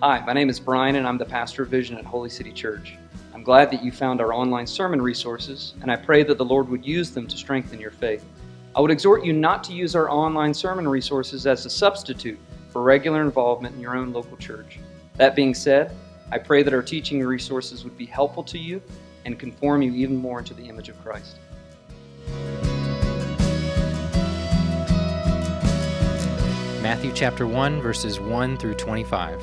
Hi, my name is Brian, and I'm the pastor of Vision at Holy City Church. I'm glad that you found our online sermon resources, and I pray that the Lord would use them to strengthen your faith. I would exhort you not to use our online sermon resources as a substitute for regular involvement in your own local church. That being said, I pray that our teaching resources would be helpful to you and conform you even more into the image of Christ. Matthew chapter 1, verses 1 through 25.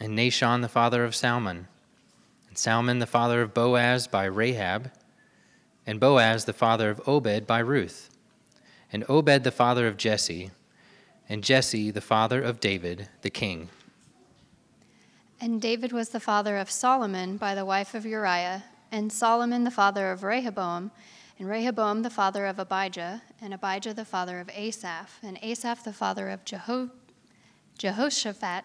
and Nahshon the father of Salmon, and Salmon the father of Boaz by Rahab, and Boaz the father of Obed by Ruth, and Obed the father of Jesse, and Jesse the father of David the king. And David was the father of Solomon by the wife of Uriah, and Solomon the father of Rehoboam, and Rehoboam the father of Abijah, and Abijah the father of Asaph, and Asaph the father of Jehoshaphat,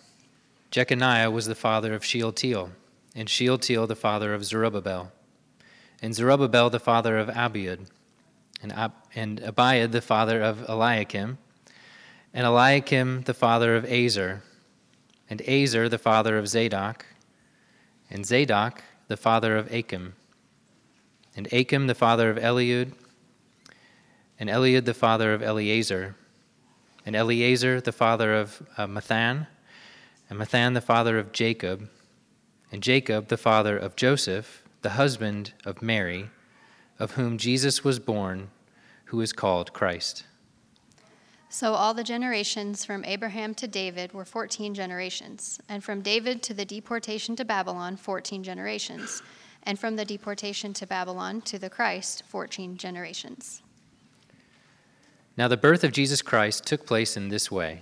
Jeconiah was the father of Shealtiel, and Shealtiel the father of Zerubbabel, and Zerubbabel the father of Abiud, and Abiud the father of Eliakim, and Eliakim the father of Azar, and Azar the father of Zadok, and Zadok the father of Achim, and Achim the father of Eliud, and Eliud the father of Eleazar, and Eleazar the father of Mathan, and Mathan the father of Jacob, and Jacob the father of Joseph, the husband of Mary, of whom Jesus was born, who is called Christ. So all the generations from Abraham to David were 14 generations, and from David to the deportation to Babylon, 14 generations, and from the deportation to Babylon to the Christ, 14 generations. Now the birth of Jesus Christ took place in this way.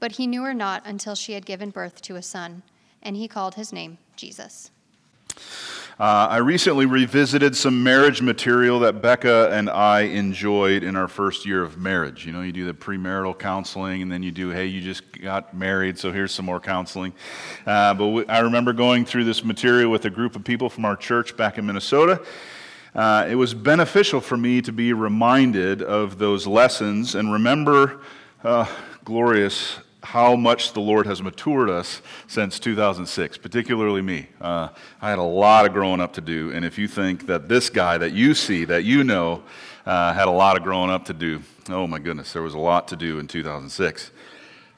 but he knew her not until she had given birth to a son, and he called his name Jesus. I recently revisited some marriage material that Becca and I enjoyed in our first year of marriage. You know, you do the premarital counseling, and then you do, hey, you just got married, so here's some more counseling. I remember going through this material with a group of people from our church back in Minnesota. It was beneficial for me to be reminded of those lessons and remember, glorious, how much the Lord has matured us since 2006, particularly me. I had a lot of growing up to do, and if you think that this guy that you see, that you know, had a lot of growing up to do, oh my goodness, there was a lot to do in 2006.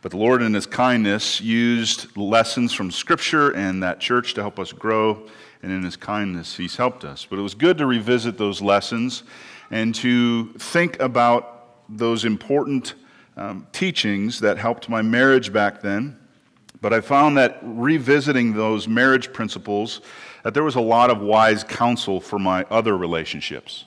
But the Lord in his kindness used lessons from Scripture and that church to help us grow, and in his kindness he's helped us. But it was good to revisit those lessons and to think about those important teachings that helped my marriage back then, But I found that revisiting those marriage principles, that there was a lot of wise counsel for my other relationships.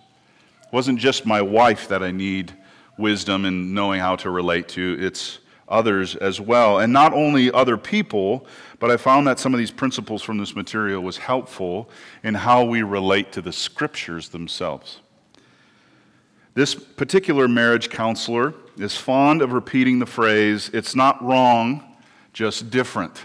It wasn't just my wife that I need wisdom and knowing how to relate to, it's others as well. And not only other people, but I found that some of these principles from this material was helpful in how we relate to the scriptures themselves. This particular marriage counselor is fond of repeating the phrase, "It's not wrong, just different,"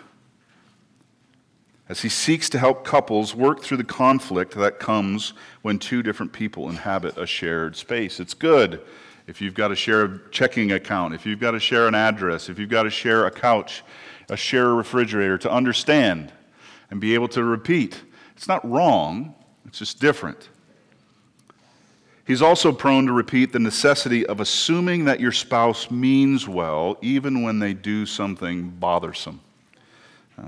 as he seeks to help couples work through the conflict that comes when two different people inhabit a shared space. It's good if you've got to share a checking account, if you've got to share an address, if you've got to share a couch, share a refrigerator, to understand and be able to repeat. It's not wrong, it's just different. He's also prone to repeat the necessity of assuming that your spouse means well, even when they do something bothersome.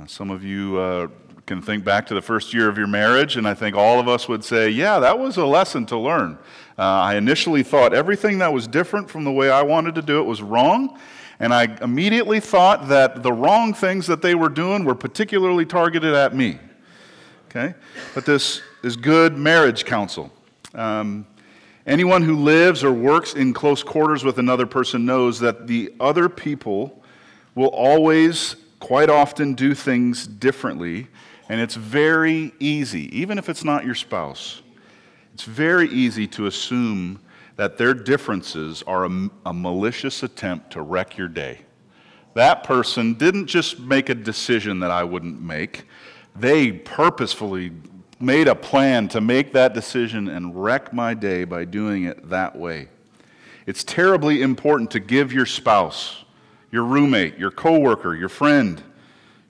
Some of you can think back to the first year of your marriage, and I think all of us would say, yeah, that was a lesson to learn. I initially thought everything that was different from the way I wanted to do it was wrong, and I immediately thought that the wrong things that they were doing were particularly targeted at me. Okay? But this is good marriage counsel. Anyone who lives or works in close quarters with another person knows that the other people will always, quite often, do things differently, and it's very easy, even if it's not your spouse, it's very easy to assume that their differences are a malicious attempt to wreck your day. That person didn't just make a decision that I wouldn't make. They purposefully made a plan to make that decision and wreck my day by doing it that way. It's terribly important to give your spouse, your roommate, your coworker, your friend,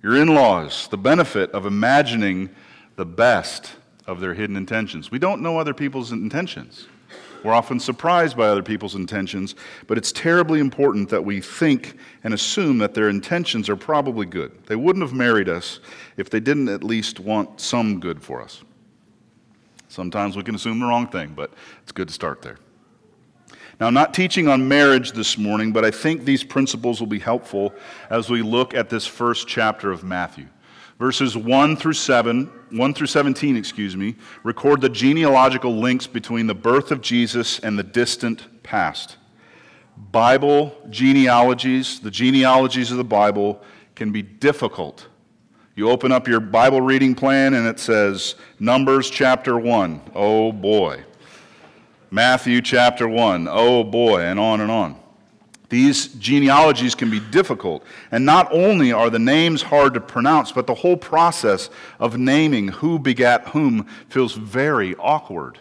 your in-laws the benefit of imagining the best of their hidden intentions. We don't know other people's intentions. We're often surprised by other people's intentions, but it's terribly important that we think and assume that their intentions are probably good. They wouldn't have married us if they didn't at least want some good for us. Sometimes we can assume the wrong thing, but it's good to start there. Now, I'm not teaching on marriage this morning, but I think these principles will be helpful as we look at this first chapter of Matthew. Verses 1 through 17, record the genealogical links between the birth of Jesus and the distant past. Bible genealogies, the genealogies of the Bible, can be difficult. You open up your Bible reading plan and it says Numbers chapter 1, oh boy. Matthew chapter 1, oh boy, and on and on. These genealogies can be difficult, and not only are the names hard to pronounce, but the whole process of naming who begat whom feels very awkward.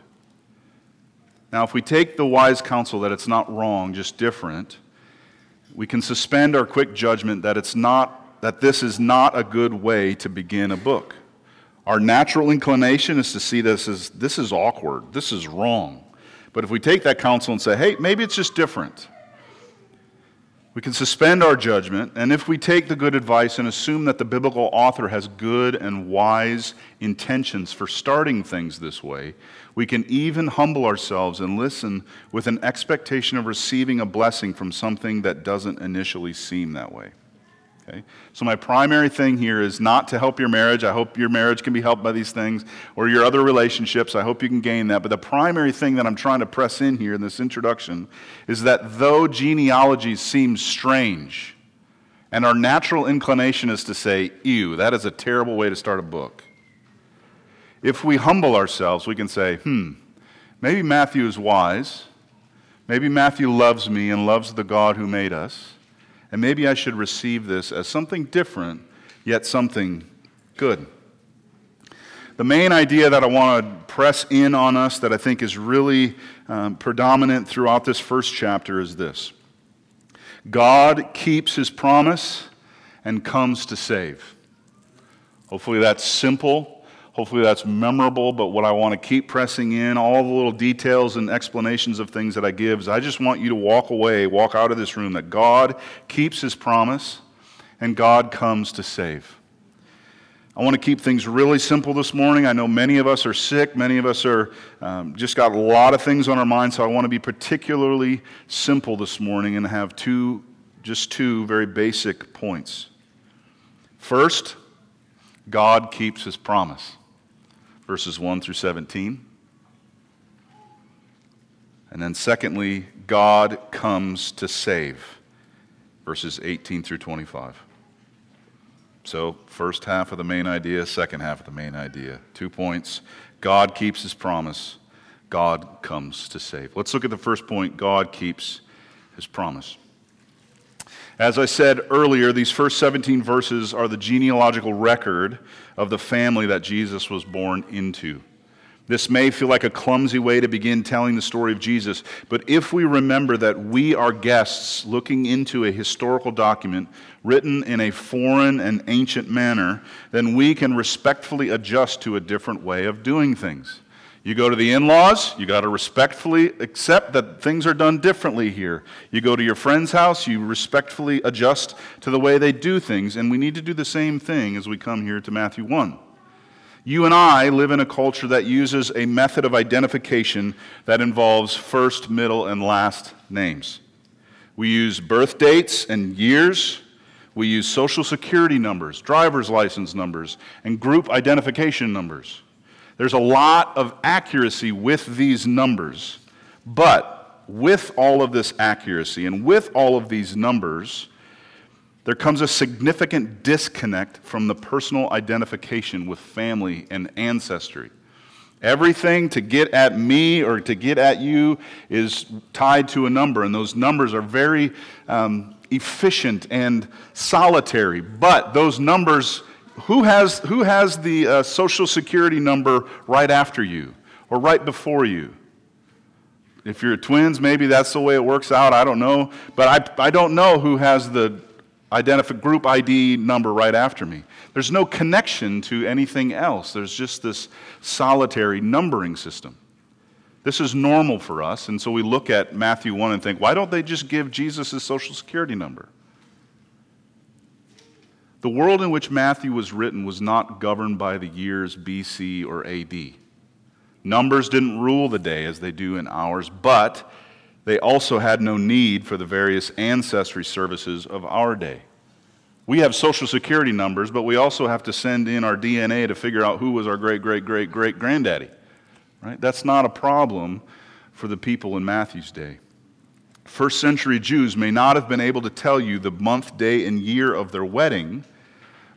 Now, if we take the wise counsel that it's not wrong, just different, we can suspend our quick judgment that this is not a good way to begin a book. Our natural inclination is to see this as, this is awkward, this is wrong. But if we take that counsel and say, hey, maybe it's just different, we can suspend our judgment, and if we take the good advice and assume that the biblical author has good and wise intentions for starting things this way, we can even humble ourselves and listen with an expectation of receiving a blessing from something that doesn't initially seem that way. Okay? So my primary thing here is not to help your marriage. I hope your marriage can be helped by these things, or your other relationships. I hope you can gain that. But the primary thing that I'm trying to press in here in this introduction is that though genealogies seem strange, and our natural inclination is to say, ew, that is a terrible way to start a book, if we humble ourselves, we can say, maybe Matthew is wise. Maybe Matthew loves me and loves the God who made us. And maybe I should receive this as something different, yet something good. The main idea that I want to press in on us that I think is really predominant throughout this first chapter is this. God keeps his promise and comes to save. Hopefully that's simple. Hopefully that's memorable, but what I want to keep pressing in, all the little details and explanations of things that I give, is I just want you to walk out of this room, that God keeps his promise and God comes to save. I want to keep things really simple this morning. I know many of us are sick. Many of us are just got a lot of things on our minds, so I want to be particularly simple this morning and have two very basic points. First, God keeps his promise. Verses 1 through 17. And then secondly, God comes to save. Verses 18 through 25. So, first half of the main idea, second half of the main idea. 2 points. God keeps his promise. God comes to save. Let's look at the first point. God keeps his promise. As I said earlier, these first 17 verses are the genealogical record of the family that Jesus was born into. This may feel like a clumsy way to begin telling the story of Jesus, but if we remember that we are guests looking into a historical document written in a foreign and ancient manner, then we can respectfully adjust to a different way of doing things. You go to the in-laws, you got to respectfully accept that things are done differently here. You go to your friend's house, you respectfully adjust to the way they do things, and we need to do the same thing as we come here to Matthew 1. You and I live in a culture that uses a method of identification that involves first, middle, and last names. We use birth dates and years. We use social security numbers, driver's license numbers, and group identification numbers. There's a lot of accuracy with these numbers, but with all of this accuracy and with all of these numbers, there comes a significant disconnect from the personal identification with family and ancestry. Everything to get at me or to get at you is tied to a number, and those numbers are very efficient and solitary, but those numbers... Who has the social security number right after you or right before you? If you're twins, maybe that's the way it works out. I don't know. But I don't know who has the group ID number right after me. There's no connection to anything else. There's just this solitary numbering system. This is normal for us. And so we look at Matthew 1 and think, why don't they just give Jesus his social security number? The world in which Matthew was written was not governed by the years BC or AD. Numbers didn't rule the day as they do in ours, but they also had no need for the various ancestry services of our day. We have social security numbers, but we also have to send in our DNA to figure out who was our great-great-great-great-granddaddy. Right? That's not a problem for the people in Matthew's day. First century Jews may not have been able to tell you the month, day, and year of their wedding,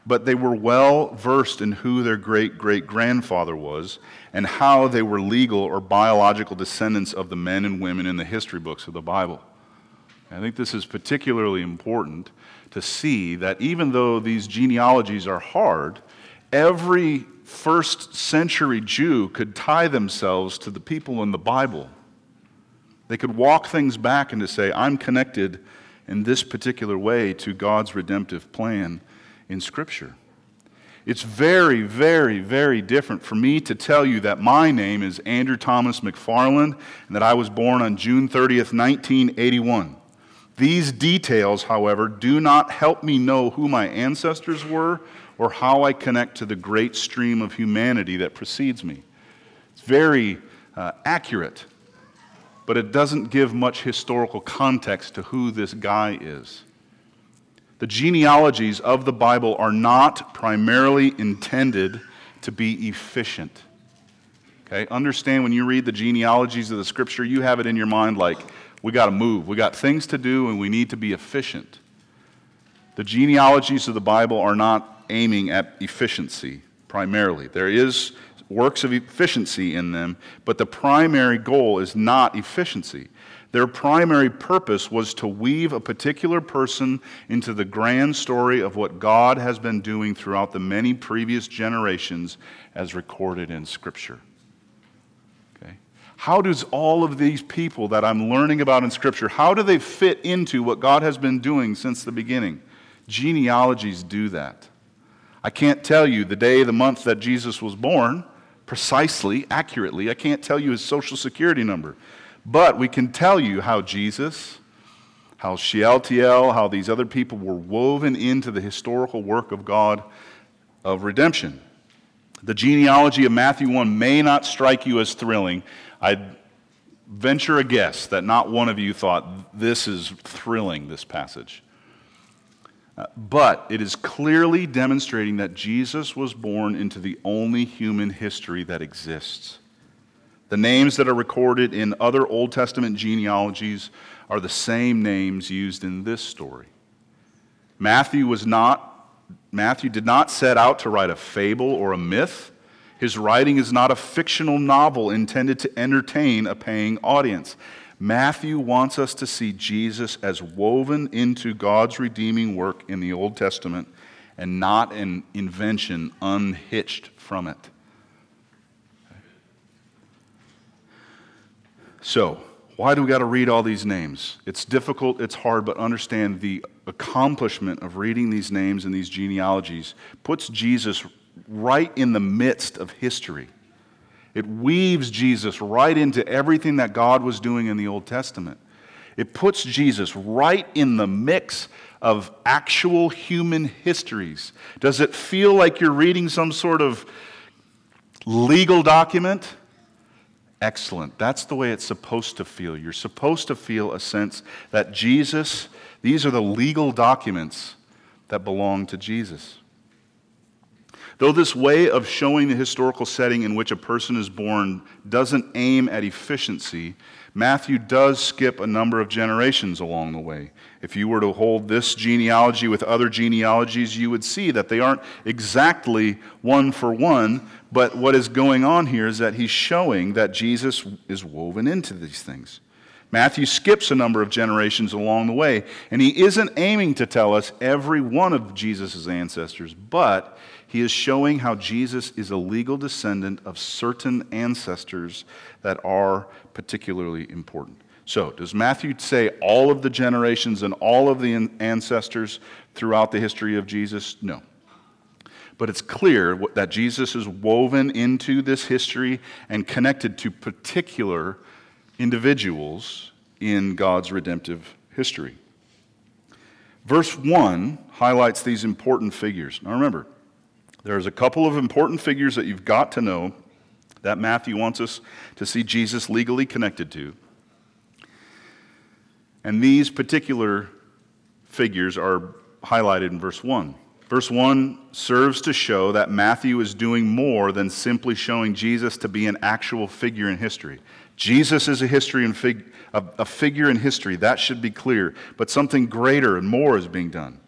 but they were well versed in who their great-great-grandfather was and how they were legal or biological descendants of the men and women in the history books of the Bible. I think this is particularly important to see that even though these genealogies are hard, every first century Jew could tie themselves to the people in the Bible. They could walk things back and to say, I'm connected in this particular way to God's redemptive plan in Scripture. It's very, very, very different for me to tell you that my name is Andrew Thomas McFarland and that I was born on June 30th, 1981. These details, however, do not help me know who my ancestors were or how I connect to the great stream of humanity that precedes me. It's very accurate. But it doesn't give much historical context to who this guy is. The genealogies of the Bible are not primarily intended to be efficient. Okay? Understand when you read the genealogies of the Scripture, you have it in your mind like, we got to move, we got things to do, and we need to be efficient. The genealogies of the Bible are not aiming at efficiency primarily. There is works of efficiency in them, but the primary goal is not efficiency. Their primary purpose was to weave a particular person into the grand story of what God has been doing throughout the many previous generations as recorded in Scripture. Okay? How does all of these people that I'm learning about in Scripture, how do they fit into what God has been doing since the beginning? Genealogies do that. I can't tell you the day, the month that Jesus was born, precisely, accurately. I can't tell you his social security number. But we can tell you how Jesus, how Shealtiel, how these other people were woven into the historical work of God of redemption. The genealogy of Matthew 1 may not strike you as thrilling. I'd venture a guess that not one of you thought, this is thrilling, this passage. But it is clearly demonstrating that Jesus was born into the only human history that exists. The names that are recorded in other Old Testament genealogies are the same names used in this story. Matthew did not set out to write a fable or a myth. His writing is not a fictional novel intended to entertain a paying audience. Matthew wants us to see Jesus as woven into God's redeeming work in the Old Testament and not an invention unhitched from it. So, why do we got to read all these names? It's difficult, it's hard, but understand the accomplishment of reading these names and these genealogies puts Jesus right in the midst of history. It weaves Jesus right into everything that God was doing in the Old Testament. It puts Jesus right in the mix of actual human histories. Does it feel like you're reading some sort of legal document? Excellent. That's the way it's supposed to feel. You're supposed to feel a sense that Jesus, these are the legal documents that belong to Jesus. Though this way of showing the historical setting in which a person is born doesn't aim at efficiency, Matthew does skip a number of generations along the way. If you were to hold this genealogy with other genealogies, you would see that they aren't exactly one for one, but what is going on here is that he's showing that Jesus is woven into these things. Matthew skips a number of generations along the way, and he isn't aiming to tell us every one of Jesus' ancestors, but he is showing how Jesus is a legal descendant of certain ancestors that are particularly important. So, does Matthew say all of the generations and all of the ancestors throughout the history of Jesus? No. But it's clear that Jesus is woven into this history and connected to particular individuals in God's redemptive history. Verse 1 highlights these important figures. Now remember, there's a couple of important figures that you've got to know that Matthew wants us to see Jesus legally connected to. And these particular figures are highlighted in verse 1. Verse 1 serves to show that Matthew is doing more than simply showing Jesus to be an actual figure in history. Jesus is a figure in history, that should be clear, but something greater and more is being done.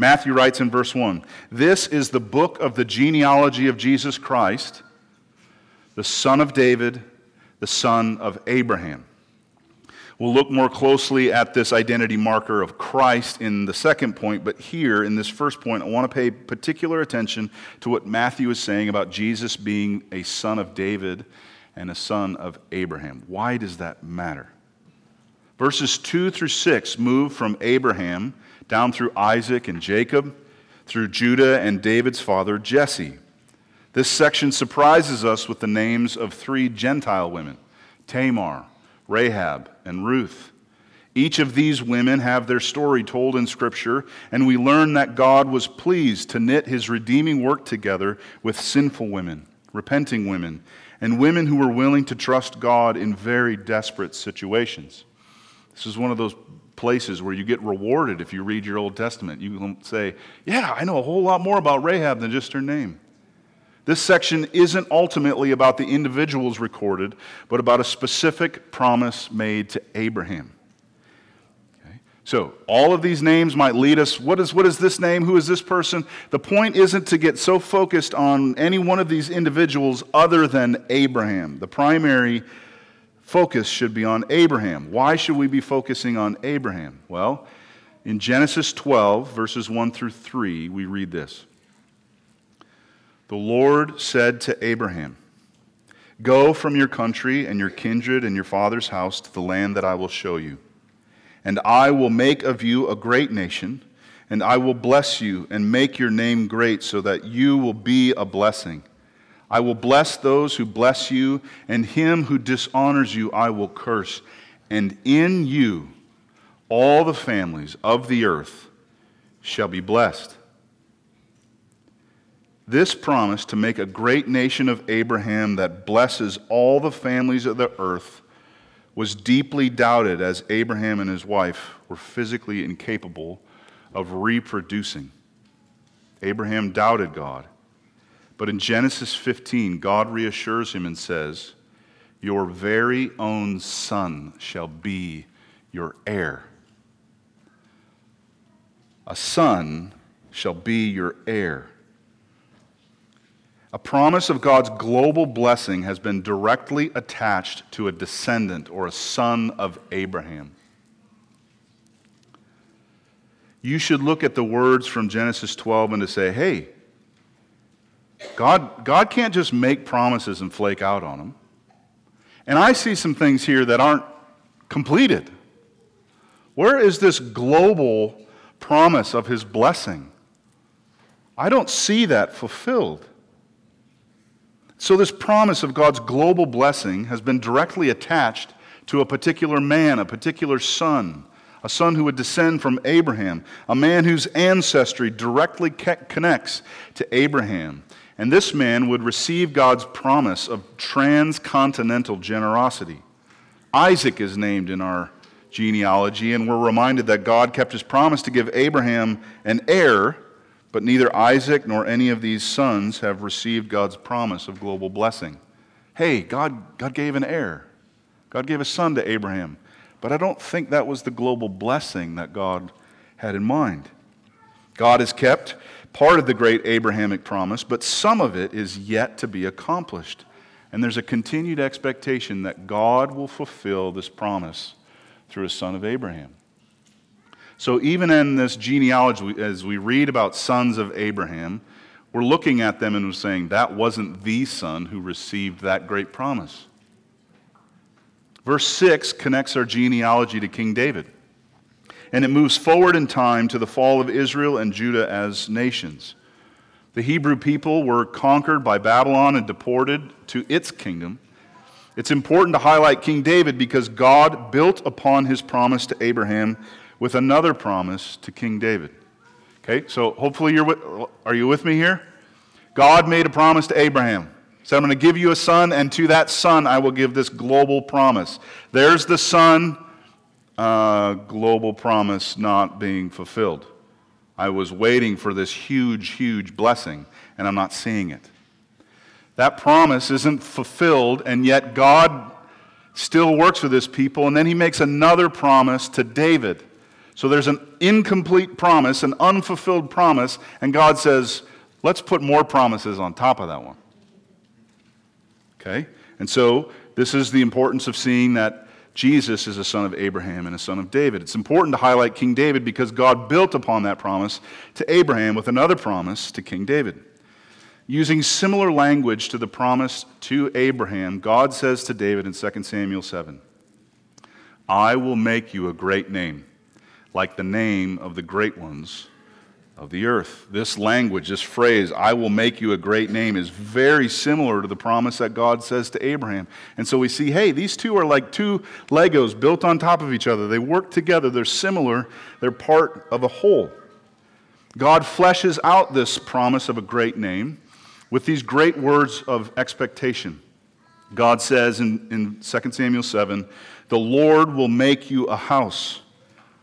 Matthew writes in verse 1, "This is the book of the genealogy of Jesus Christ, the son of David, the son of Abraham." We'll look more closely at this identity marker of Christ in the second point, but here in this first point, I want to pay particular attention to what Matthew is saying about Jesus being a son of David and a son of Abraham. Why does that matter? Verses 2 through 6 move from Abraham down through Isaac and Jacob, through Judah and David's father Jesse. This section surprises us with the names of three Gentile women, Tamar, Rahab, and Ruth. Each of these women have their story told in Scripture, and we learn that God was pleased to knit his redeeming work together with sinful women, repenting women, and women who were willing to trust God in very desperate situations. This is one of those places where you get rewarded if you read your Old Testament. You can say, yeah, I know a whole lot more about Rahab than just her name. This section isn't ultimately about the individuals recorded, but about a specific promise made to Abraham. Okay? So all of these names might lead us, what is this name? Who is this person? The point isn't to get so focused on any one of these individuals other than Abraham. The primary focus should be on Abraham. Why should we be focusing on Abraham? Well, in Genesis 12, verses 1 through 3, we read this. The Lord said to Abraham, "Go from your country and your kindred and your father's house to the land that I will show you. And I will make of you a great nation, and I will bless you and make your name great so that you will be a blessing. I will bless those who bless you, and him who dishonors you I will curse. And in you all the families of the earth shall be blessed." This promise to make a great nation of Abraham that blesses all the families of the earth was deeply doubted as Abraham and his wife were physically incapable of reproducing. Abraham doubted God. But in Genesis 15, God reassures him and says, "Your very own son shall be your heir." A son shall be your heir. A promise of God's global blessing has been directly attached to a descendant or a son of Abraham. You should look at the words from Genesis 12 and to say, hey, God can't just make promises and flake out on them. And I see some things here that aren't completed. Where is this global promise of his blessing? I don't see that fulfilled. So this promise of God's global blessing has been directly attached to a particular man, a particular son, a son who would descend from Abraham, a man whose ancestry directly connects to Abraham. And this man would receive God's promise of transcontinental generosity. Isaac is named in our genealogy, and we're reminded that God kept his promise to give Abraham an heir, but neither Isaac nor any of these sons have received God's promise of global blessing. Hey, God gave an heir. God gave a son to Abraham. But I don't think that was the global blessing that God had in mind. God has kept part of the great Abrahamic promise, but some of it is yet to be accomplished. And there's a continued expectation that God will fulfill this promise through a son of Abraham. So even in this genealogy, as we read about sons of Abraham, we're looking at them and we're saying, that wasn't the son who received that great promise. Verse 6 connects our genealogy to King David, and it moves forward in time to the fall of Israel and Judah as nations. The Hebrew people were conquered by Babylon and deported to its kingdom. It's important to highlight King David because God built upon his promise to Abraham with another promise to King David. Okay, so hopefully are you with me here? God made a promise to Abraham. So I'm going to give you a son, and to that son I will give this global promise. There's the son, global promise not being fulfilled. I was waiting for this huge, huge blessing, and I'm not seeing it. That promise isn't fulfilled, and yet God still works with his people, and then he makes another promise to David. So there's an incomplete promise, an unfulfilled promise, and God says, let's put more promises on top of that one. Okay? And so this is the importance of seeing that Jesus is a son of Abraham and a son of David. It's important to highlight King David because God built upon that promise to Abraham with another promise to King David. Using similar language to the promise to Abraham, God says to David in 2 Samuel 7, I will make you a great name, like the name of the great ones of the earth. This language, this phrase, I will make you a great name, is very similar to the promise that God says to Abraham. And so we see, hey, these two are like two Legos built on top of each other. They work together. They're similar. They're part of a whole. God fleshes out this promise of a great name with these great words of expectation. God says in 2 Samuel 7, the Lord will make you a house.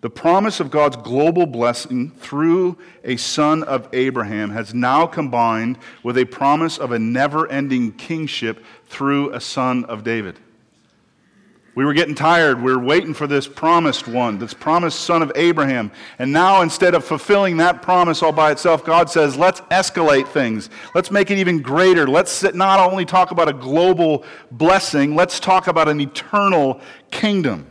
The promise of God's global blessing through a son of Abraham has now combined with a promise of a never-ending kingship through a son of David. We were getting tired. We were waiting for this promised one, this promised son of Abraham. And now instead of fulfilling that promise all by itself, God says, let's escalate things. Let's make it even greater. Let's not only talk about a global blessing, let's talk about an eternal kingdom.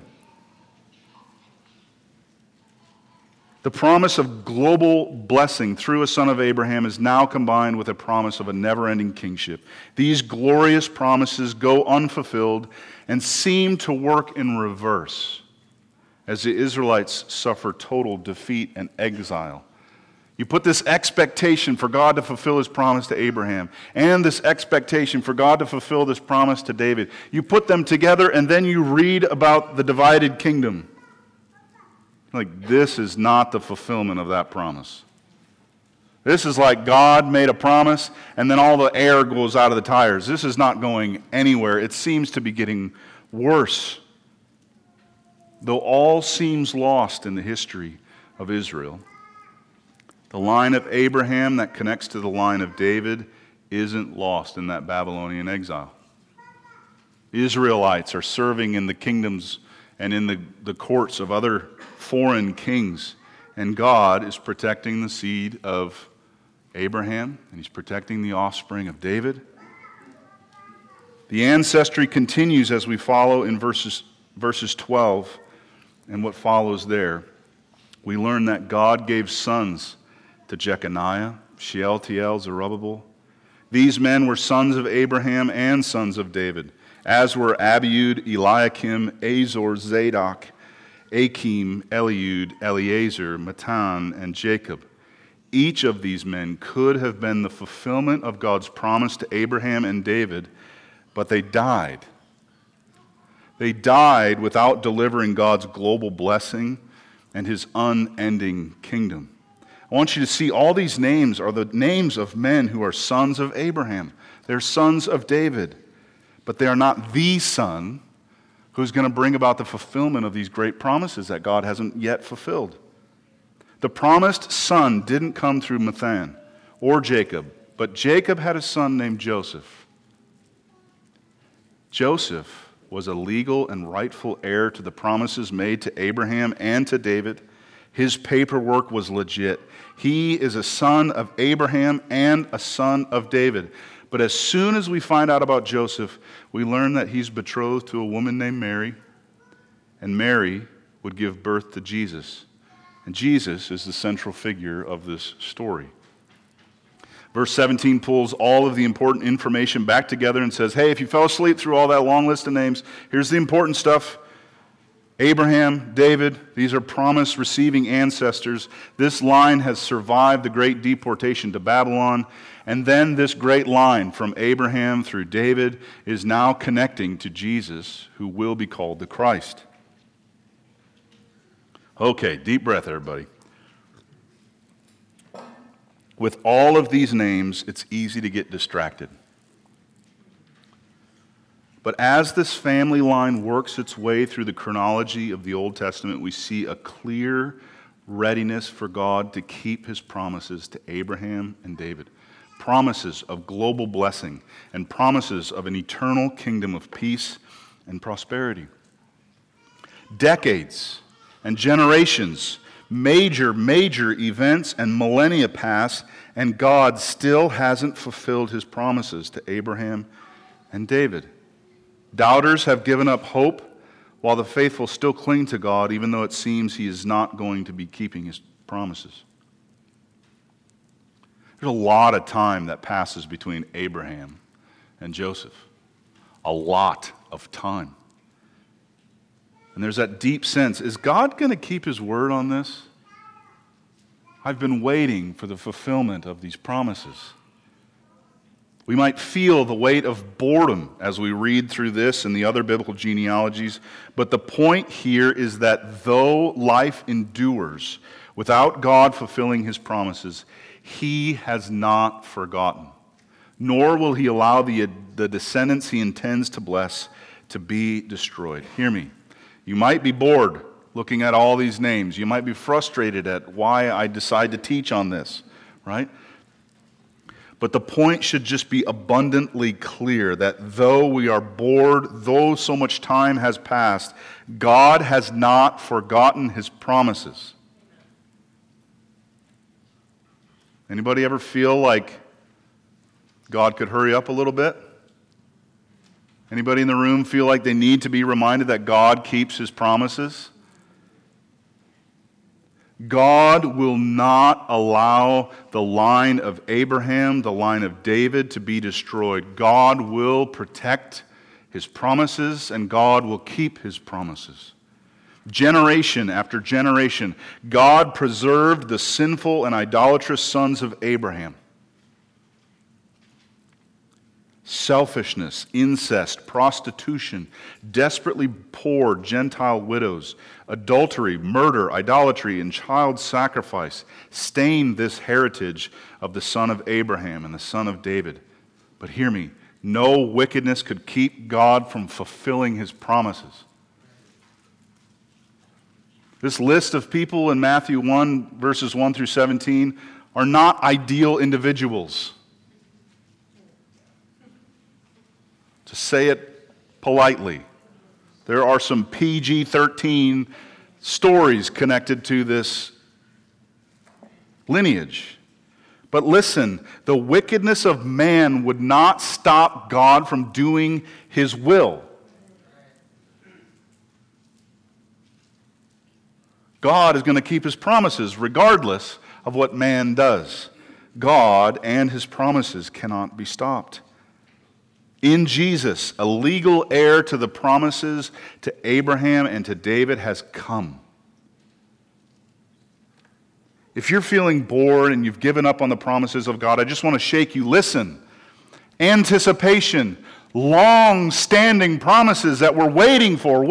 The promise of global blessing through a son of Abraham is now combined with a promise of a never-ending kingship. These glorious promises go unfulfilled and seem to work in reverse as the Israelites suffer total defeat and exile. You put this expectation for God to fulfill his promise to Abraham and this expectation for God to fulfill this promise to David. You put them together and then you read about the divided kingdom. Like, this is not the fulfillment of that promise. This is like God made a promise and then all the air goes out of the tires. This is not going anywhere. It seems to be getting worse. Though all seems lost in the history of Israel, the line of Abraham that connects to the line of David isn't lost in that Babylonian exile. The Israelites are serving in the kingdoms and in the courts of other foreign kings, and God is protecting the seed of Abraham, and he's protecting the offspring of David. The ancestry continues as we follow in verses 12 and what follows there. We learn that God gave sons to Jeconiah, Shealtiel, Zerubbabel. These men were sons of Abraham and sons of David, as were Abiud, Eliakim, Azor, Zadok, Achim, Eliud, Eleazar, Matan, and Jacob. Each of these men could have been the fulfillment of God's promise to Abraham and David, but they died. They died without delivering God's global blessing and his unending kingdom. I want you to see all these names are the names of men who are sons of Abraham. They're sons of David, but they are not the son who's going to bring about the fulfillment of these great promises that God hasn't yet fulfilled. The promised son didn't come through Mathan or Jacob, but Jacob had a son named Joseph. Joseph was a legal and rightful heir to the promises made to Abraham and to David. His paperwork was legit. He is a son of Abraham and a son of David. But as soon as we find out about Joseph, we learn that he's betrothed to a woman named Mary, and Mary would give birth to Jesus. And Jesus is the central figure of this story. Verse 17 pulls all of the important information back together and says, hey, if you fell asleep through all that long list of names, here's the important stuff. Abraham, David, these are promise-receiving ancestors. This line has survived the great deportation to Babylon. And then this great line from Abraham through David is now connecting to Jesus, who will be called the Christ. Okay, deep breath, everybody. With all of these names, it's easy to get distracted. But as this family line works its way through the chronology of the Old Testament, we see a clear readiness for God to keep his promises to Abraham and David. Promises of global blessing and promises of an eternal kingdom of peace and prosperity. Decades and generations, major events and millennia pass, and God still hasn't fulfilled his promises to Abraham and David. Doubters have given up hope, while the faithful still cling to God, even though it seems he is not going to be keeping his promises. There's a lot of time that passes between Abraham and Joseph. A lot of time. And there's that deep sense, is God going to keep his word on this? I've been waiting for the fulfillment of these promises. We might feel the weight of boredom as we read through this and the other biblical genealogies, but the point here is that though life endures without God fulfilling his promises, he has not forgotten, nor will he allow the descendants he intends to bless to be destroyed. Hear me. You might be bored looking at all these names. You might be frustrated at why I decide to teach on this, right? But the point should just be abundantly clear that though we are bored, though so much time has passed, God has not forgotten his promises. Anybody ever feel like God could hurry up a little bit? Anybody in the room feel like they need to be reminded that God keeps his promises? God will not allow the line of Abraham, the line of David to be destroyed. God will protect his promises and God will keep his promises. Generation after generation, God preserved the sinful and idolatrous sons of Abraham. Selfishness, incest, prostitution, desperately poor Gentile widows, adultery, murder, idolatry, and child sacrifice stained this heritage of the son of Abraham and the son of David. But hear me, no wickedness could keep God from fulfilling his promises. This list of people in Matthew 1, verses 1 through 17, are not ideal individuals. To say it politely, there are some PG-13 stories connected to this lineage. But listen, the wickedness of man would not stop God from doing his will. God is going to keep his promises regardless of what man does. God and his promises cannot be stopped. In Jesus, a legal heir to the promises to Abraham and to David has come. If you're feeling bored and you've given up on the promises of God, I just want to shake you. Listen, anticipation, long-standing promises that we're waiting for.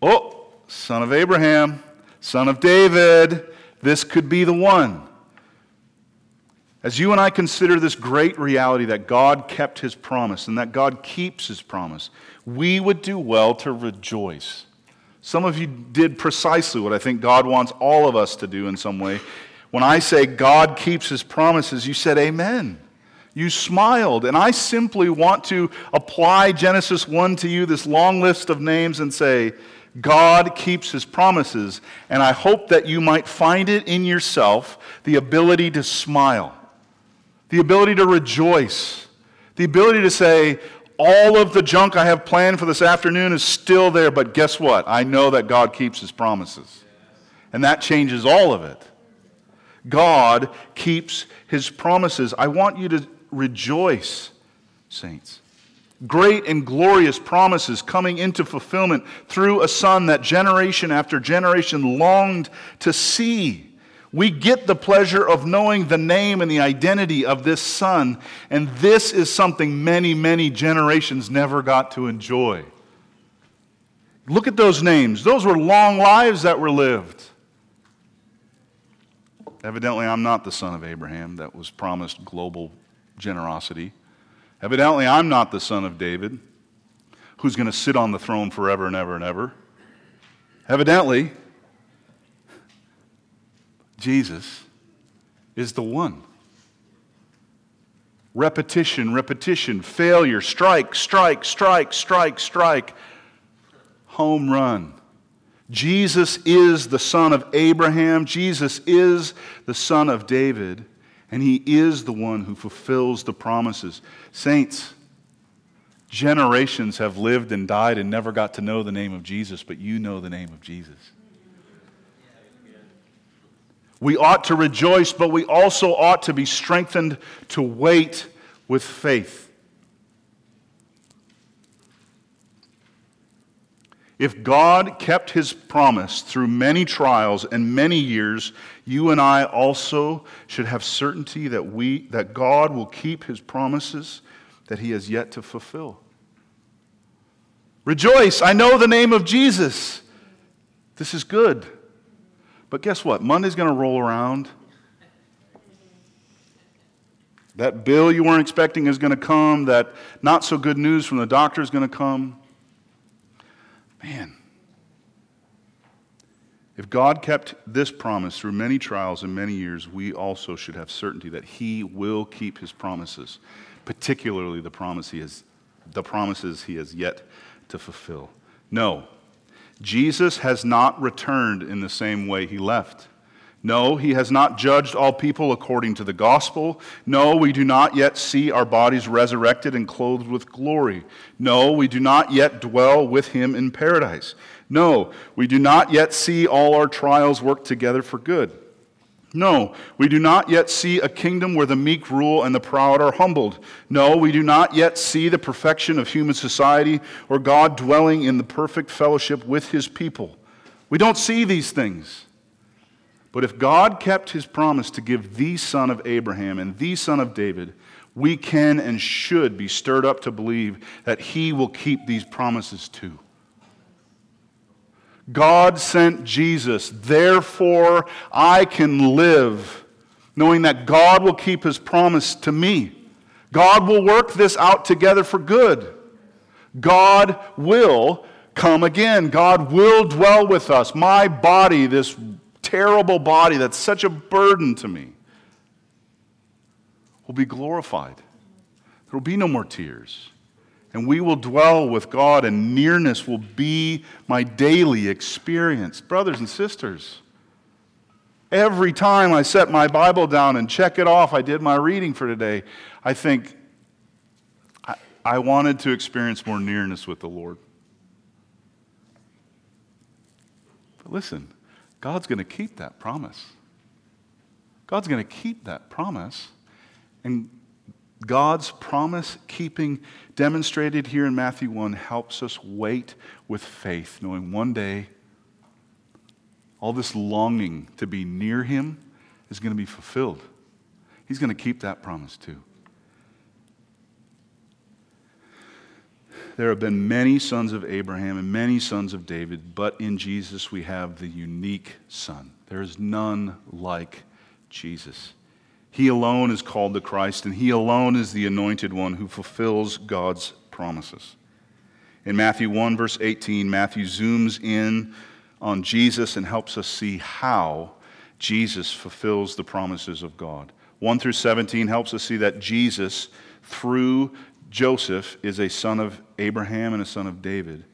Oh, son of Abraham, son of David, this could be the one. As you and I consider this great reality that God kept his promise and that God keeps his promise, we would do well to rejoice. Some of you did precisely what I think God wants all of us to do in some way. When I say God keeps his promises, you said amen. You smiled. And I simply want to apply Genesis 1 to you, this long list of names, and say, God keeps his promises. And I hope that you might find it in yourself, the ability to smile. The ability to rejoice, the ability to say, all of the junk I have planned for this afternoon is still there, but guess what? I know that God keeps his promises. And that changes all of it. God keeps his promises. I want you to rejoice, saints. Great and glorious promises coming into fulfillment through a son that generation after generation longed to see. We get the pleasure of knowing the name and the identity of this son, and this is something many, many generations never got to enjoy. Look at those names. Those were long lives that were lived. Evidently, I'm not the son of Abraham that was promised global generosity. Evidently, I'm not the son of David who's going to sit on the throne forever and ever and ever. Evidently, Jesus is the one. Repetition, failure, strike, home run. Jesus is the son of Abraham. Jesus is the son of David, and he is the one who fulfills the promises. Saints, generations have lived and died and never got to know the name of Jesus, but you know the name of Jesus. We ought to rejoice, but we also ought to be strengthened to wait with faith. If God kept his promise through many trials and many years, you and I also should have certainty that God will keep his promises that he has yet to fulfill. Rejoice, I know the name of Jesus. This is good. But guess what? Monday's going to roll around. That bill you weren't expecting is going to come. That not so good news from the doctor is going to come. Man. If God kept this promise through many trials and many years, we also should have certainty that he will keep his promises, particularly the promises he has yet to fulfill. No. Jesus has not returned in the same way he left. No, he has not judged all people according to the gospel. No, we do not yet see our bodies resurrected and clothed with glory. No, we do not yet dwell with him in paradise. No, we do not yet see all our trials work together for good. No, we do not yet see a kingdom where the meek rule and the proud are humbled. No, we do not yet see the perfection of human society or God dwelling in the perfect fellowship with his people. We don't see these things. But if God kept his promise to give the son of Abraham and the son of David, we can and should be stirred up to believe that he will keep these promises too. God sent Jesus, therefore I can live, knowing that God will keep his promise to me. God will work this out together for good. God will come again. God will dwell with us. My body, this terrible body that's such a burden to me, will be glorified. There will be no more tears. And we will dwell with God, and nearness will be my daily experience. Brothers and sisters, every time I set my Bible down and check it off, I did my reading for today, I think, I wanted to experience more nearness with the Lord. But listen, God's going to keep that promise. God's going to keep that promise, and God's promise-keeping demonstrated here in Matthew 1 helps us wait with faith, knowing one day all this longing to be near him is going to be fulfilled. He's going to keep that promise too. There have been many sons of Abraham and many sons of David, but in Jesus we have the unique son. There is none like Jesus. He alone is called the Christ, and he alone is the anointed one who fulfills God's promises. In Matthew 1, verse 18, Matthew zooms in on Jesus and helps us see how Jesus fulfills the promises of God. 1 through 17 helps us see that Jesus, through Joseph, is a son of Abraham and a son of David.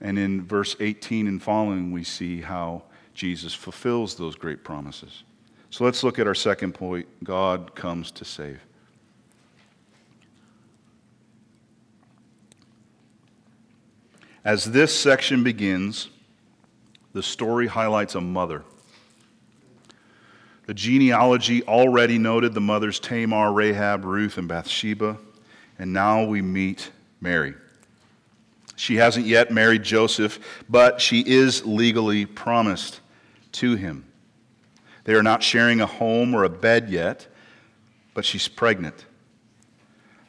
And in verse 18 and following, we see how Jesus fulfills those great promises. So let's look at our second point. God comes to save. As this section begins, the story highlights a mother. The genealogy already noted the mothers Tamar, Rahab, Ruth, and Bathsheba. And now we meet Mary. She hasn't yet married Joseph, but she is legally promised to him. They are not sharing a home or a bed yet, but she's pregnant.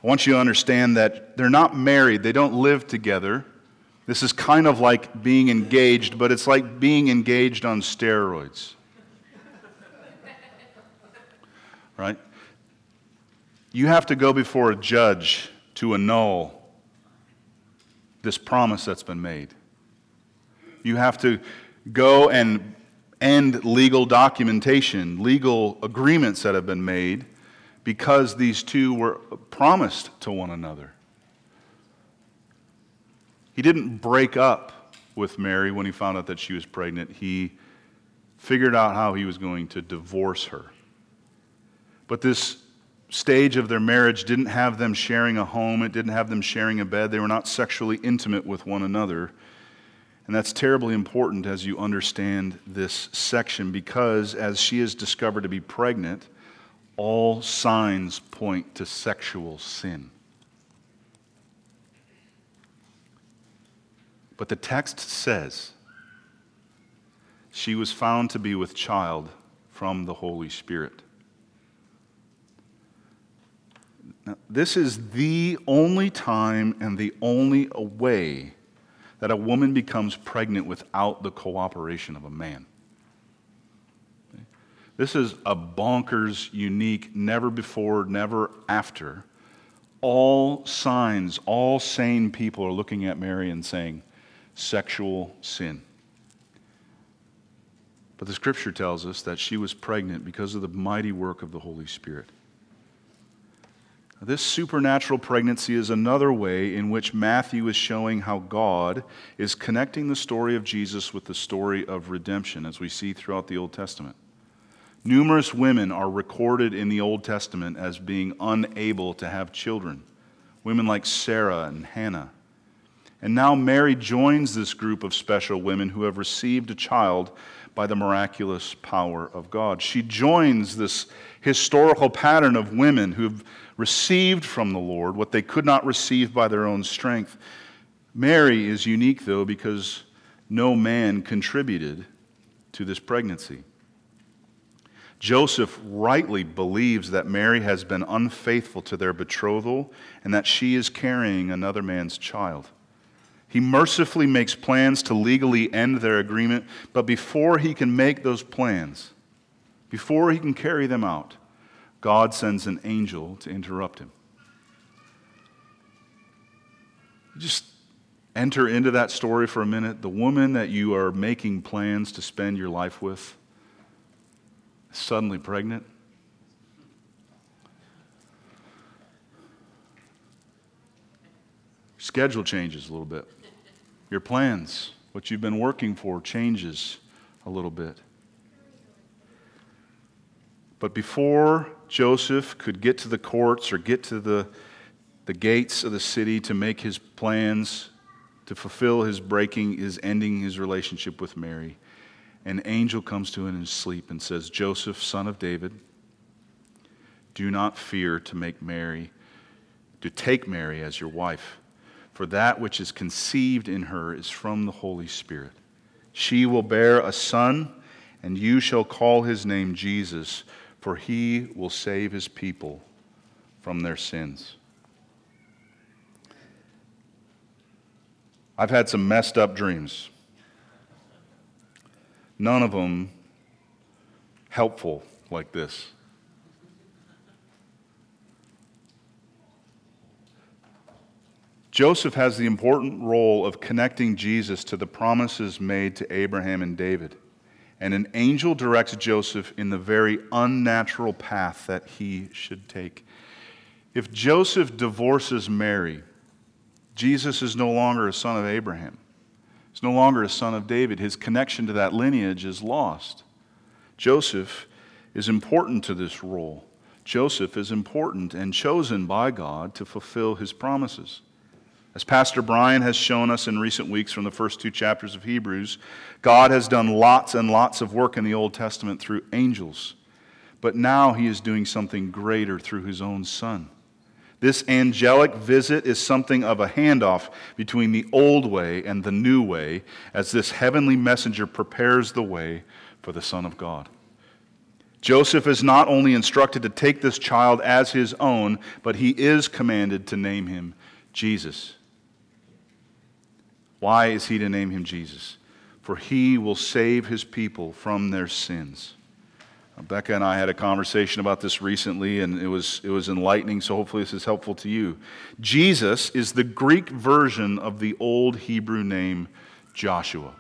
I want you to understand that they're not married. They don't live together. This is kind of like being engaged, but it's like being engaged on steroids. Right? You have to go before a judge to annul this promise that's been made. You have to go and legal documentation, legal agreements that have been made because these two were promised to one another. He didn't break up with Mary when he found out that she was pregnant. He figured out how he was going to divorce her. But this stage of their marriage didn't have them sharing a home. It didn't have them sharing a bed. They were not sexually intimate with one another. And that's terribly important as you understand this section, because as she is discovered to be pregnant, all signs point to sexual sin. But the text says she was found to be with child from the Holy Spirit. Now, this is the only time and the only way that a woman becomes pregnant without the cooperation of a man. This is a bonkers, unique, never before, never after. All signs, all sane people are looking at Mary and saying, sexual sin. But the scripture tells us that she was pregnant because of the mighty work of the Holy Spirit. This supernatural pregnancy is another way in which Matthew is showing how God is connecting the story of Jesus with the story of redemption, as we see throughout the Old Testament. Numerous women are recorded in the Old Testament as being unable to have children. Women like Sarah and Hannah. And now Mary joins this group of special women who have received a child by the miraculous power of God. She joins this historical pattern of women who have received from the Lord what they could not receive by their own strength. Mary is unique, though, because no man contributed to this pregnancy. Joseph rightly believes that Mary has been unfaithful to their betrothal and that she is carrying another man's child. He mercifully makes plans to legally end their agreement, but before he can make those plans, before he can carry them out, God sends an angel to interrupt him. Just enter into that story for a minute. The woman that you are making plans to spend your life with is suddenly pregnant. Schedule changes a little bit. Your plans, what you've been working for, changes a little bit. But before Joseph could get to the courts or get to the gates of the city to make his plans, to fulfill his breaking, his ending his relationship with Mary, an angel comes to him in his sleep and says, "Joseph, son of David, do not fear to take Mary as your wife, for that which is conceived in her is from the Holy Spirit. She will bear a son, and you shall call his name Jesus, for he will save his people from their sins." I've had some messed up dreams. None of them helpful like this. Joseph has the important role of connecting Jesus to the promises made to Abraham and David. And an angel directs Joseph in the very unnatural path that he should take. If Joseph divorces Mary, Jesus is no longer a son of Abraham. He's no longer a son of David. His connection to that lineage is lost. Joseph is important to this role. Joseph is important and chosen by God to fulfill his promises. As Pastor Brian has shown us in recent weeks from the first two chapters of Hebrews, God has done lots and lots of work in the Old Testament through angels, but now he is doing something greater through his own Son. This angelic visit is something of a handoff between the old way and the new way, as this heavenly messenger prepares the way for the Son of God. Joseph is not only instructed to take this child as his own, but he is commanded to name him Jesus. Why is he to name him Jesus? For he will save his people from their sins. Now, Becca and I had a conversation about this recently, and it was enlightening, so hopefully this is helpful to you. Jesus is the Greek version of the old Hebrew name Joshua.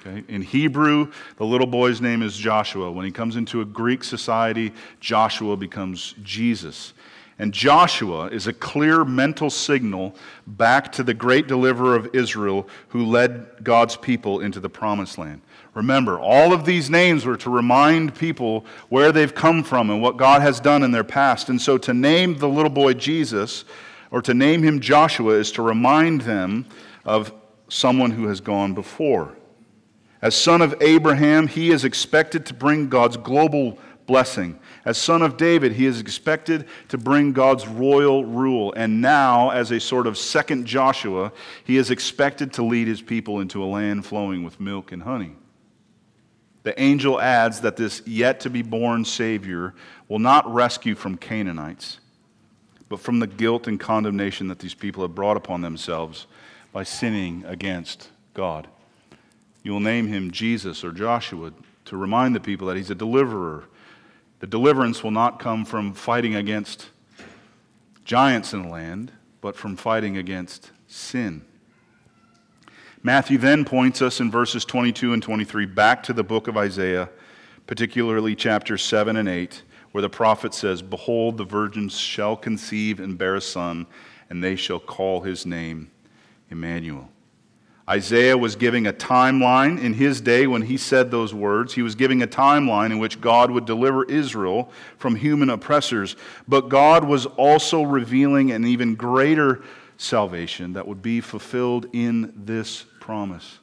Okay? In Hebrew, the little boy's name is Joshua. When he comes into a Greek society, Joshua becomes Jesus. And Joshua is a clear mental signal back to the great deliverer of Israel who led God's people into the promised land. Remember, all of these names were to remind people where they've come from and what God has done in their past. And so to name the little boy Jesus, or to name him Joshua, is to remind them of someone who has gone before. As son of Abraham, he is expected to bring God's global blessing. As son of David, he is expected to bring God's royal rule. And now, as a sort of second Joshua, he is expected to lead his people into a land flowing with milk and honey. The angel adds that this yet-to-be-born Savior will not rescue from Canaanites, but from the guilt and condemnation that these people have brought upon themselves by sinning against God. You will name him Jesus or Joshua to remind the people that he's a deliverer. The deliverance will not come from fighting against giants in the land, but from fighting against sin. Matthew then points us in verses 22 and 23 back to the book of Isaiah, particularly chapters 7 and 8, where the prophet says, "Behold, the virgin shall conceive and bear a son, and they shall call his name Emmanuel." Isaiah was giving a timeline in his day when he said those words. He was giving a timeline in which God would deliver Israel from human oppressors. But God was also revealing an even greater salvation that would be fulfilled in this promise.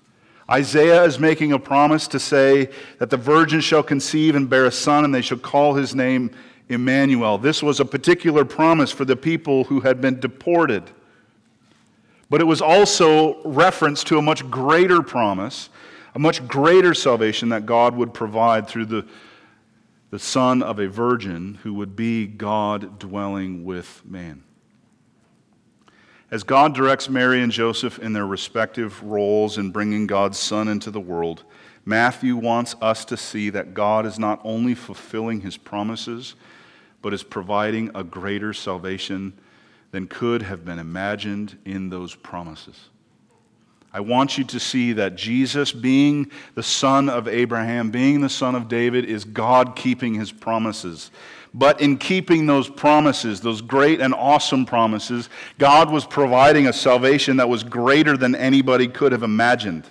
Isaiah is making a promise to say that the virgin shall conceive and bear a son, and they shall call his name Emmanuel. This was a particular promise for the people who had been deported. But it was also reference to a much greater promise, a much greater salvation that God would provide through the son of a virgin who would be God dwelling with man. As God directs Mary and Joseph in their respective roles in bringing God's Son into the world, Matthew wants us to see that God is not only fulfilling his promises, but is providing a greater salvation than could have been imagined in those promises. I want you to see that Jesus, being the son of Abraham, being the son of David, is God keeping his promises. But in keeping those promises, those great and awesome promises, God was providing a salvation that was greater than anybody could have imagined.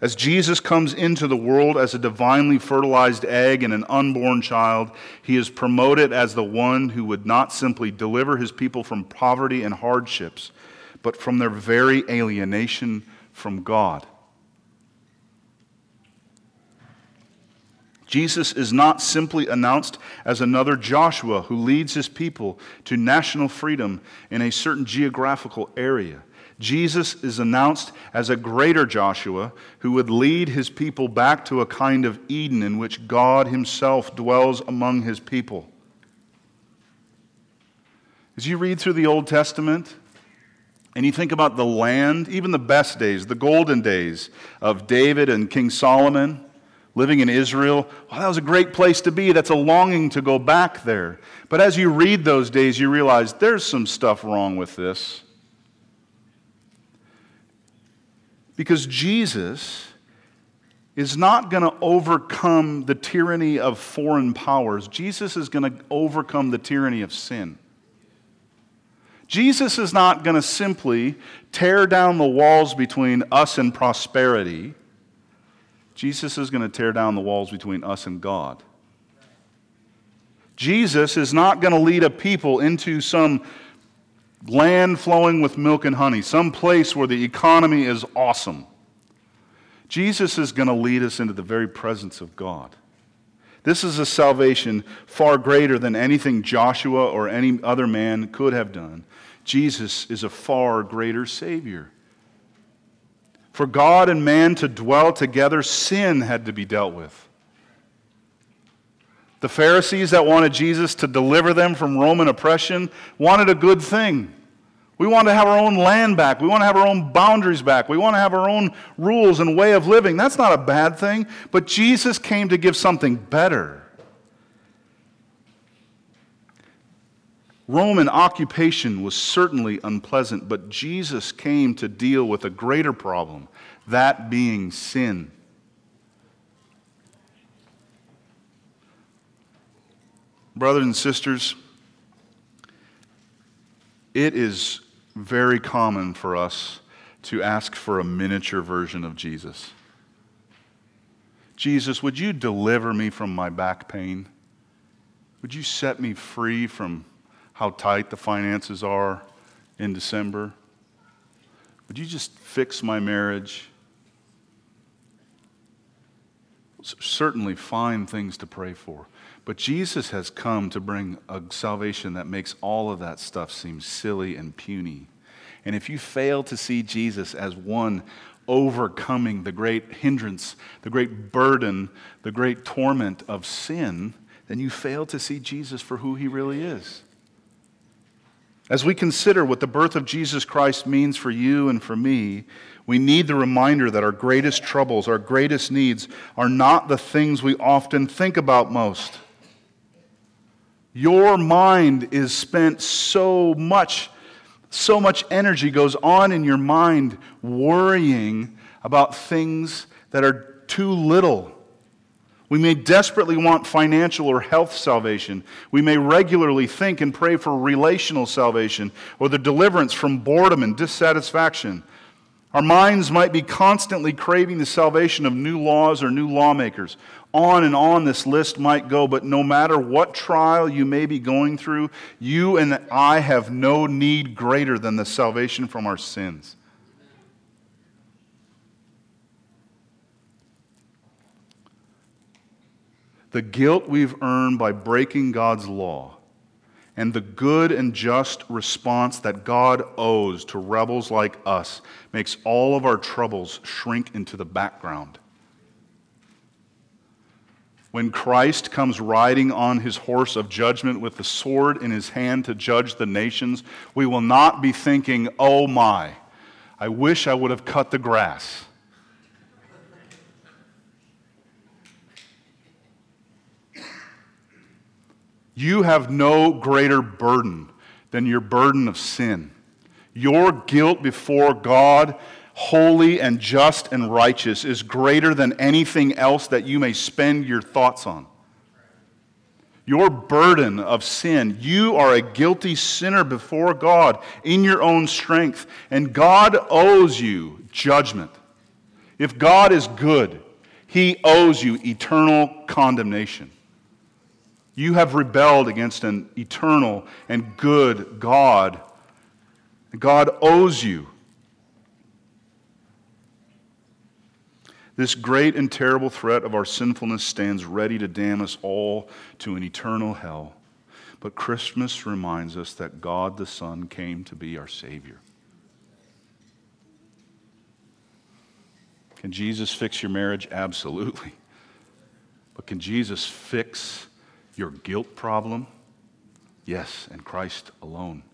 As Jesus comes into the world as a divinely fertilized egg and an unborn child, he is promoted as the one who would not simply deliver his people from poverty and hardships, but from their very alienation from God. Jesus is not simply announced as another Joshua who leads his people to national freedom in a certain geographical area. Jesus is announced as a greater Joshua who would lead his people back to a kind of Eden in which God himself dwells among his people. As you read through the Old Testament, and you think about the land, even the best days, the golden days of David and King Solomon, living in Israel, well, that was a great place to be. That's a longing to go back there. But as you read those days, you realize there's some stuff wrong with this. Because Jesus is not going to overcome the tyranny of foreign powers. Jesus is going to overcome the tyranny of sin. Jesus is not going to simply tear down the walls between us and prosperity. Jesus is going to tear down the walls between us and God. Jesus is not going to lead a people into some land flowing with milk and honey, some place where the economy is awesome. Jesus is going to lead us into the very presence of God. This is a salvation far greater than anything Joshua or any other man could have done. Jesus is a far greater Savior. For God and man to dwell together, sin had to be dealt with. The Pharisees that wanted Jesus to deliver them from Roman oppression wanted a good thing. We want to have our own land back. We want to have our own boundaries back. We want to have our own rules and way of living. That's not a bad thing. But Jesus came to give something better. Roman occupation was certainly unpleasant, but Jesus came to deal with a greater problem, that being sin. Brothers and sisters, it is very common for us to ask for a miniature version of Jesus. Jesus, would you deliver me from my back pain? Would you set me free from how tight the finances are in December? Would you just fix my marriage? Certainly fine things to pray for. But Jesus has come to bring a salvation that makes all of that stuff seem silly and puny. And if you fail to see Jesus as one overcoming the great hindrance, the great burden, the great torment of sin, then you fail to see Jesus for who he really is. As we consider what the birth of Jesus Christ means for you and for me, we need the reminder that our greatest troubles, our greatest needs, are not the things we often think about most. Your mind is spent so much energy goes on in your mind worrying about things that are too little. We may desperately want financial or health salvation. We may regularly think and pray for relational salvation or the deliverance from boredom and dissatisfaction. Our minds might be constantly craving the salvation of new laws or new lawmakers, On and on this list might go, but no matter what trial you may be going through, you and I have no need greater than the salvation from our sins. The guilt we've earned by breaking God's law and the good and just response that God owes to rebels like us makes all of our troubles shrink into the background. When Christ comes riding on his horse of judgment with the sword in his hand to judge the nations, we will not be thinking, oh my, I wish I would have cut the grass. You have no greater burden than your burden of sin. Your guilt before God, holy and just and righteous, is greater than anything else that you may spend your thoughts on. Your burden of sin, you are a guilty sinner before God in your own strength, and God owes you judgment. If God is good, he owes you eternal condemnation. You have rebelled against an eternal and good God. God owes you. This great and terrible threat of our sinfulness stands ready to damn us all to an eternal hell. But Christmas reminds us that God the Son came to be our Savior. Can Jesus fix your marriage? Absolutely. But can Jesus fix your guilt problem? Yes, and Christ alone.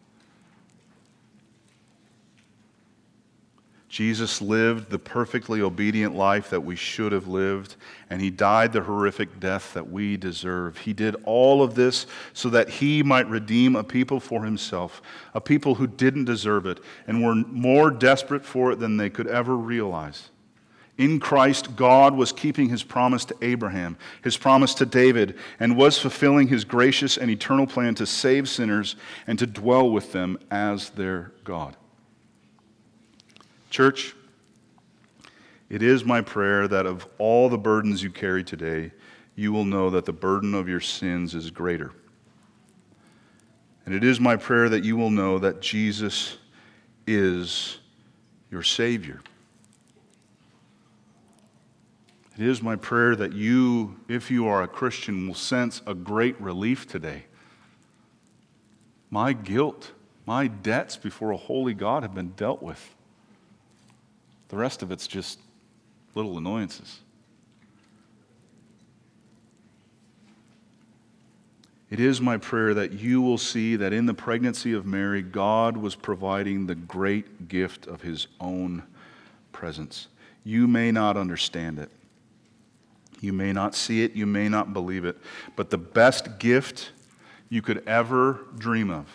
Jesus lived the perfectly obedient life that we should have lived, and he died the horrific death that we deserve. He did all of this so that he might redeem a people for himself, a people who didn't deserve it and were more desperate for it than they could ever realize. In Christ, God was keeping his promise to Abraham, his promise to David, and was fulfilling his gracious and eternal plan to save sinners and to dwell with them as their God. Church, it is my prayer that of all the burdens you carry today, you will know that the burden of your sins is greater. And it is my prayer that you will know that Jesus is your Savior. It is my prayer that you, if you are a Christian, will sense a great relief today. My guilt, my debts before a holy God have been dealt with. The rest of it's just little annoyances. It is my prayer that you will see that in the pregnancy of Mary, God was providing the great gift of his own presence. You may not understand it. You may not see it, you may not believe it, but the best gift you could ever dream of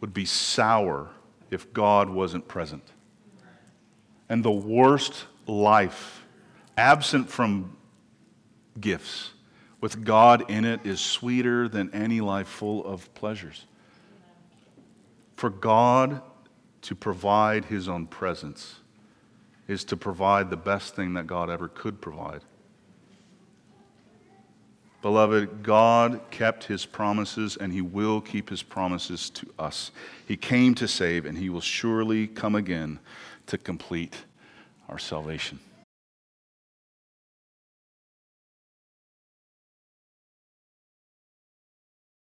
would be sour if God wasn't present. And the worst life, absent from gifts, with God in it is sweeter than any life full of pleasures. For God to provide his own presence is to provide the best thing that God ever could provide. Beloved, God kept his promises, and he will keep his promises to us. He came to save, and he will surely come again to complete our salvation.